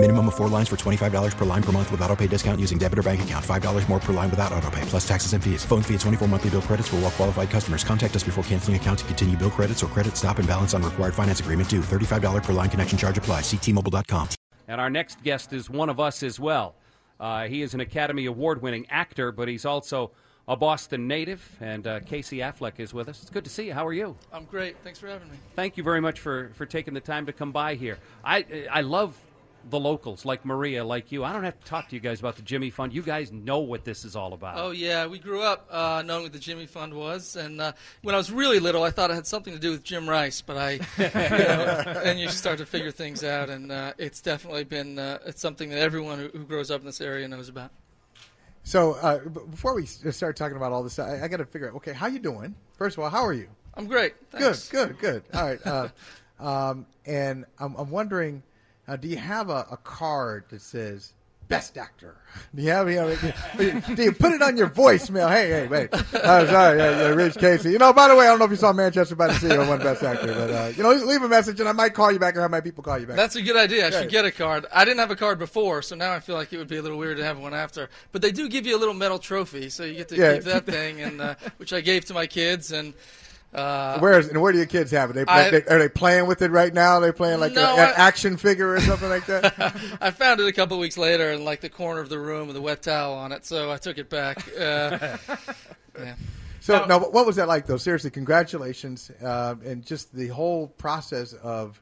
Minimum of 4 lines for $25 per line per month with auto-pay discount using debit or bank account. $5 more per line without auto-pay, plus taxes and fees. Phone fee at 24 monthly bill credits for well-qualified customers. Contact us before canceling account to continue bill credits or credit stop and balance on required finance agreement due. $35 per line connection charge applies. See T-Mobile.com. And our next guest is one of us as well. He is an Academy Award-winning actor, but he's also a Boston native, and Casey Affleck is with us. It's good to see you. How are you? I'm great. Thanks for having me. Thank you very much for taking the time to come by here. I love the locals, like Maria, like you. I don't have to talk to you guys about the Jimmy Fund. You guys know what this is all about. Oh, yeah. We grew up knowing what the Jimmy Fund was. And when I was really little, I thought it had something to do with Jim Rice. But then you start to figure things out. And it's definitely been it's something that everyone who grows up in this area knows about. So before we start talking about all this, I got to figure out, okay, how you doing? First of all, how are you? I'm great. Thanks. Good. All right. And I'm wondering, do you have a card that says "Best Actor"? Do you have? Do you put it on your voicemail? Hey, wait! I'm sorry, Rich Casey. By the way, I don't know if you saw Manchester by the Sea or won Best Actor, but leave a message and I might call you back or have my people call you back. That's a good idea. I should get a card. I didn't have a card before, so now I feel like it would be a little weird to have one after. But they do give you a little metal trophy, so you get to keep that thing, and which I gave to my kids and. Where do your kids have it? Are they playing with it right now? Are they playing an action figure or something like that? I found it a couple of weeks later in the corner of the room with a wet towel on it, so I took it back. Yeah. So now, what was that like, though? Seriously, congratulations, and just the whole process of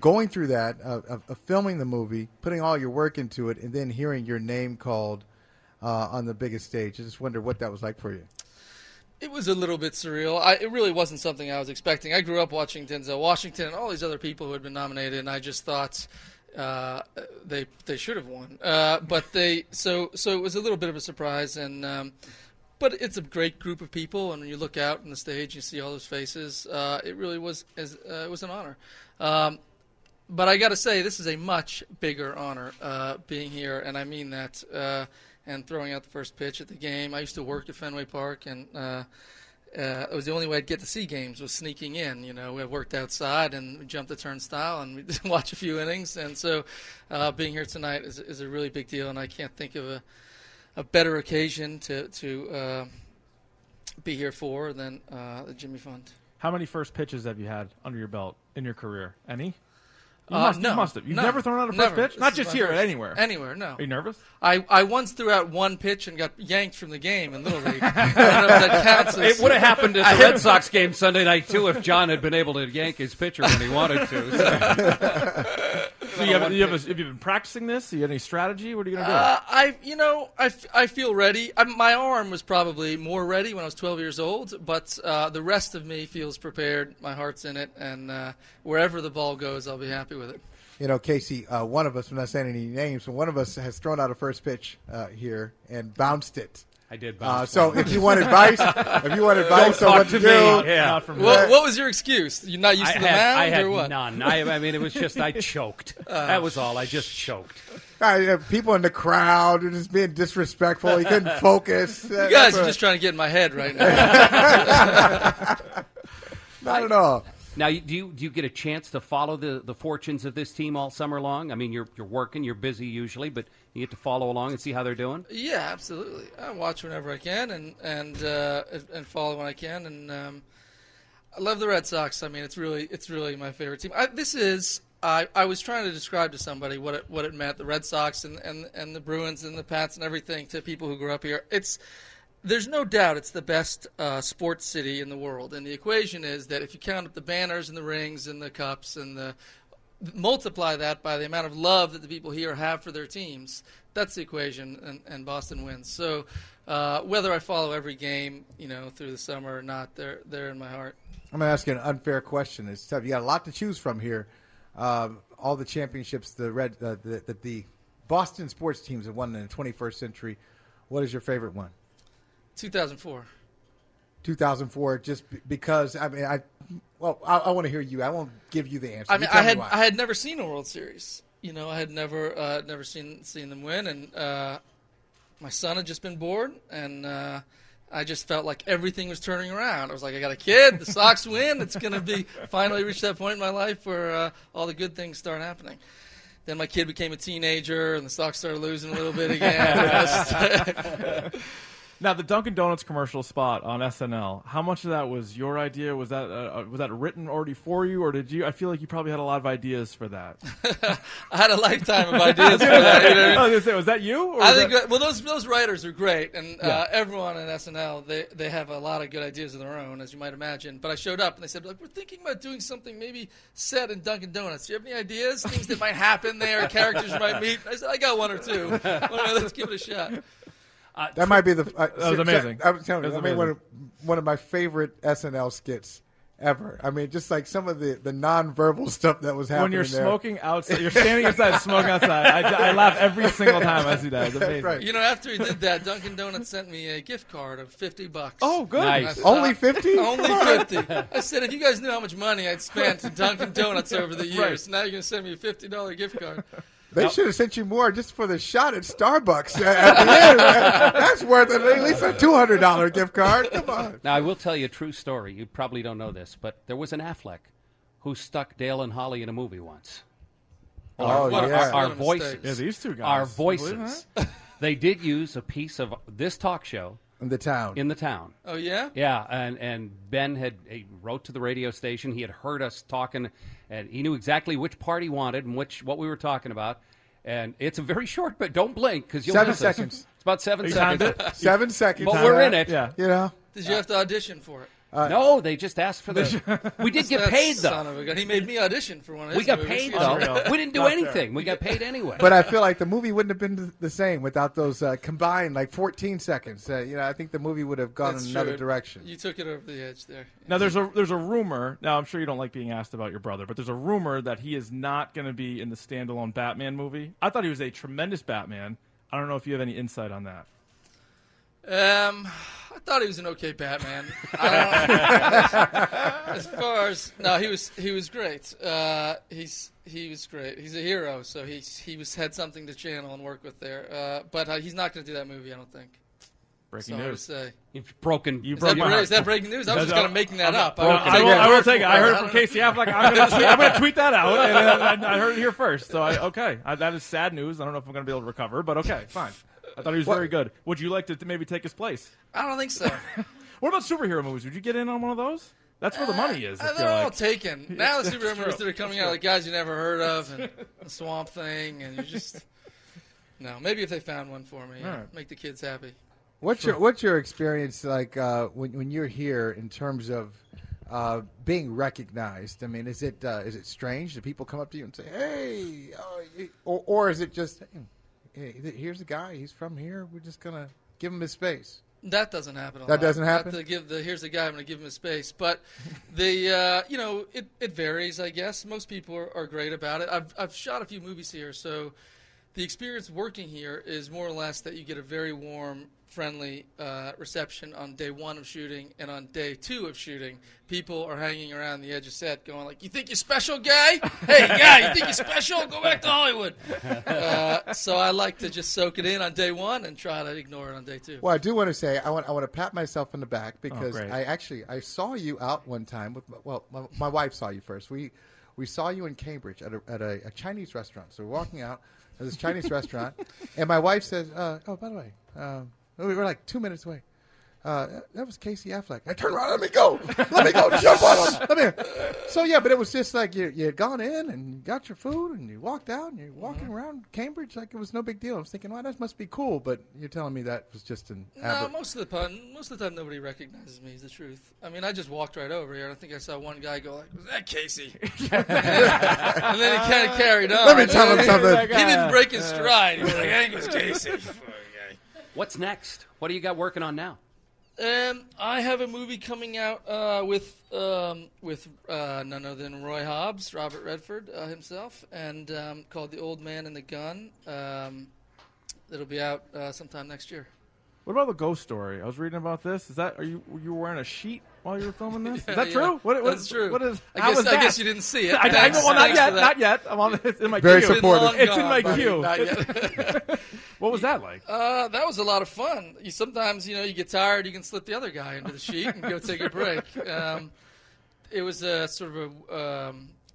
going through that, of filming the movie, putting all your work into it, and then hearing your name called on the biggest stage. I just wonder what that was like for you. It was a little bit surreal. It really wasn't something I was expecting. I grew up watching Denzel Washington and all these other people who had been nominated, and I just thought they should have won. But it was a little bit of a surprise. And but it's a great group of people, and when you look out on the stage, you see all those faces. It really was it was an honor. But I got to say, this is a much bigger honor being here, and I mean that. And throwing out the first pitch at the game. I used to work at Fenway Park, and it was the only way I'd get to see games was sneaking in. We worked outside, and we jumped the turnstile, and we'd watch a few innings. And so being here tonight is a really big deal, and I can't think of a better occasion to be here for than the Jimmy Fund. How many first pitches have you had under your belt in your career? Any? You must have. You've never thrown out a first pitch? Not just here, anywhere. Anywhere, no. Are you nervous? I once threw out one pitch and got yanked from the game in Little League. I don't know if that counts. It would have happened at the Red Sox game Sunday night, too, if John had been able to yank his pitcher when he wanted to. So have you been practicing this? Do you have any strategy? What are you going to do? I feel ready. My arm was probably more ready when I was 12 years old, but the rest of me feels prepared. My heart's in it, and wherever the ball goes, I'll be happy with it. Casey, one of us, I'm not saying any names, but one of us has thrown out a first pitch here and bounced it. I did bounce. So if you want advice, on what to do. Yeah. What was your excuse? You're not used to the mound or what? None. It was just I choked. That was all. I just choked. People in the crowd are just being disrespectful. You couldn't focus. You guys are just trying to get in my head right now. Not at all. Now, do you get a chance to follow the fortunes of this team all summer long? You're working, you're busy usually, but you get to follow along and see how they're doing? Yeah, absolutely. I watch whenever I can and follow when I can. And I love the Red Sox. It's really my favorite team. I was trying to describe to somebody what it meant, the Red Sox and the Bruins and the Pats and everything to people who grew up here. There's no doubt it's the best sports city in the world, and the equation is that if you count up the banners and the rings and the cups and multiply that by the amount of love that the people here have for their teams, that's the equation, and Boston wins. So whether I follow every game, through the summer or not, they're in my heart. I'm going to ask you an unfair question. It's tough. You got a lot to choose from here. All the championships the Boston sports teams have won in the 21st century. What is your favorite one? 2004. 2004, just because I want to hear you. I won't give you the answer. I had never seen a World Series. you know, I had never seen them win, and my son had just been born, and I just felt like everything was turning around. I was like, I got a kid, the Sox win, it's going to be finally reach that point in my life where all the good things start happening. Then my kid became a teenager, and the Sox started losing a little bit again. Now, the Dunkin' Donuts commercial spot on SNL, how much of that was your idea? Was that written already for you, or did you? I feel like you probably had a lot of ideas for that. I had a lifetime of ideas for that. You know? I was going to say, was that you? Or I think that... Well, those writers are great, and everyone at SNL, they have a lot of good ideas of their own, as you might imagine. But I showed up, and they said, look, we're thinking about doing something maybe set in Dunkin' Donuts. Do you have any ideas, things that might happen there, characters you might meet? I said, I got one or two. Well, let's give it a shot. That might be the that was amazing. I was telling you, one of my favorite SNL skits ever. I mean, just like some of the nonverbal stuff that was happening. When you're smoking outside, you're standing outside, smoking outside. I laugh every single time I see that. It's amazing. Right. You know, after he did that, Dunkin' Donuts sent me a gift card of $50. Oh, good. Nice. Only 50? Only 50. I said, if you guys knew how much money I'd spent at Dunkin' Donuts over the years, now you're gonna send me a $50 gift card. They should have sent you more just for the shot at Starbucks at the end. That's worth at least a $200 gift card. Come on. Now, I will tell you a true story. You probably don't know this, but there was an Affleck who stuck Dale and Holly in a movie once. Our voices. Yeah, these two guys. Our voices. They did use a piece of this talk show. In The Town. In The Town. Oh, yeah? Yeah, and Ben wrote to the radio station. He had heard us talking, and he knew exactly which part he wanted and what we were talking about. And it's a very short, but don't blink, because you'll miss us. 7 seconds. It's about 7 seconds. 7 seconds. But we're in it. Yeah. You know? Did you have to audition for it? No, they just asked for the... We did get paid, though. Son of a gun. He made me audition for one of his movies. We got paid, though. We didn't do anything. We got paid anyway. But I feel like the movie wouldn't have been the same without those combined, 14 seconds. You know, I think the movie would have gone in another direction. You took it over the edge there. Yeah. Now, there's a rumor. Now, I'm sure you don't like being asked about your brother, but there's a rumor that he is not going to be in the standalone Batman movie. I thought he was a tremendous Batman. I don't know if you have any insight on that. I thought he was an okay Batman. He was great. He was great. He's a hero, so he had something to channel and work with there. But he's not going to do that movie, I don't think. Breaking news. Say. You've broken. You broke my heart. Is that breaking news? I was just kind of making that up. I will take it. I heard it from Casey Affleck. I'm going to tweet that out. And I heard it here first. So that is sad news. I don't know if I'm going to be able to recover, but okay, fine. I thought he was very good. Would you like to maybe take his place? I don't think so. What about superhero movies? Would you get in on one of those? That's where the money is. They're all taken. Now the superhero movies that are coming out, like guys you never heard of, and the Swamp Thing, and you just no. Maybe if they found one for me, make the kids happy. What's your experience like when you're here in terms of being recognized? I mean, is it strange? Do people come up to you and say, "Hey," or is it just? Hey, here's a guy. He's from here. We're just gonna give him his space. That doesn't happen. Here's a guy. I'm gonna give him his space. But it varies. I guess most people are great about it. I've shot a few movies here, so the experience working here is more or less that you get a very warm, friendly reception on day one of shooting, and on day two of shooting, people are hanging around the edge of set, going like, "You think you're special, guy? Hey, guy, you think you're special? Go back to Hollywood." So I like to just soak it in on day one and try to ignore it on day two. Well, I do want to say I want to pat myself on the back because I saw you out one time with my wife saw you first. We saw you in Cambridge at a Chinese restaurant. So we're walking out at this Chinese restaurant, and my wife says, "Oh, by the way." We were 2 minutes away. That was Casey Affleck. I turned around. Let me go. Let me go. Jump on him. Let me in. So, yeah, but it was just like you had gone in and got your food and you walked out and you're walking around Cambridge like it was no big deal. I was thinking, well, that must be cool, but you're telling me that was just an aberration. No, most of the time nobody recognizes me is the truth. I mean, I just walked right over here and I think I saw one guy go like, "Was that Casey?" And then he kind of carried on. Let me tell him something. He didn't break his stride. He was like, "I think it was Casey." What's next? What do you got working on now? I have a movie coming out with none other than Roy Hobbs, Robert Redford himself, and called The Old Man and the Gun. It'll be out sometime next year. What about the ghost story? I was reading about this. Were you wearing a sheet while you were filming this? Yeah, is that true? That's true. What is? I guess you didn't see it. Not yet. I'm on. It's in my very queue. Supportive. It's in my queue. Not yet. What was that like? That was a lot of fun. Sometimes you get tired. You can slip the other guy into the sheet and go take a break. It was a sort of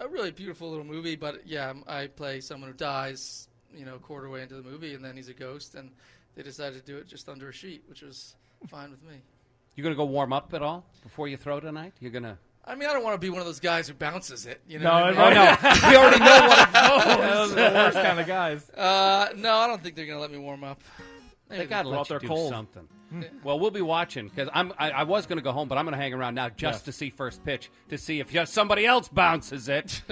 a really beautiful little movie. But yeah, I play someone who dies, a quarter way into the movie, and then he's a ghost, and they decided to do it just under a sheet, which was fine with me. You going to go warm up at all before you throw tonight? You're going to... I mean, I don't want to be one of those guys who bounces it. No. We already know one of those. Those are the worst kind of guys. No, I don't think they're going to let me warm up. They got to let you do something. Yeah. Well, we'll be watching because I was going to go home, but I'm going to hang around now just to see first pitch to see if somebody else bounces it.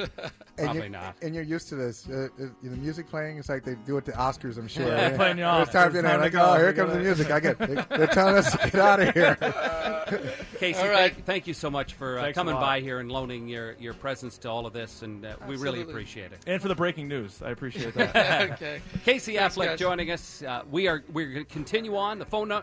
Probably not. And you're used to this. The music playing, it's like they do it to Oscars, I'm sure. Yeah, playing you off. Here comes the music. They're telling us to get out of here. Casey, thank you so much for coming by here and loaning your presence to all of this, and we really appreciate it. And for the breaking news, I appreciate that. Okay. Casey Affleck joining us. We're going to continue on the phone number.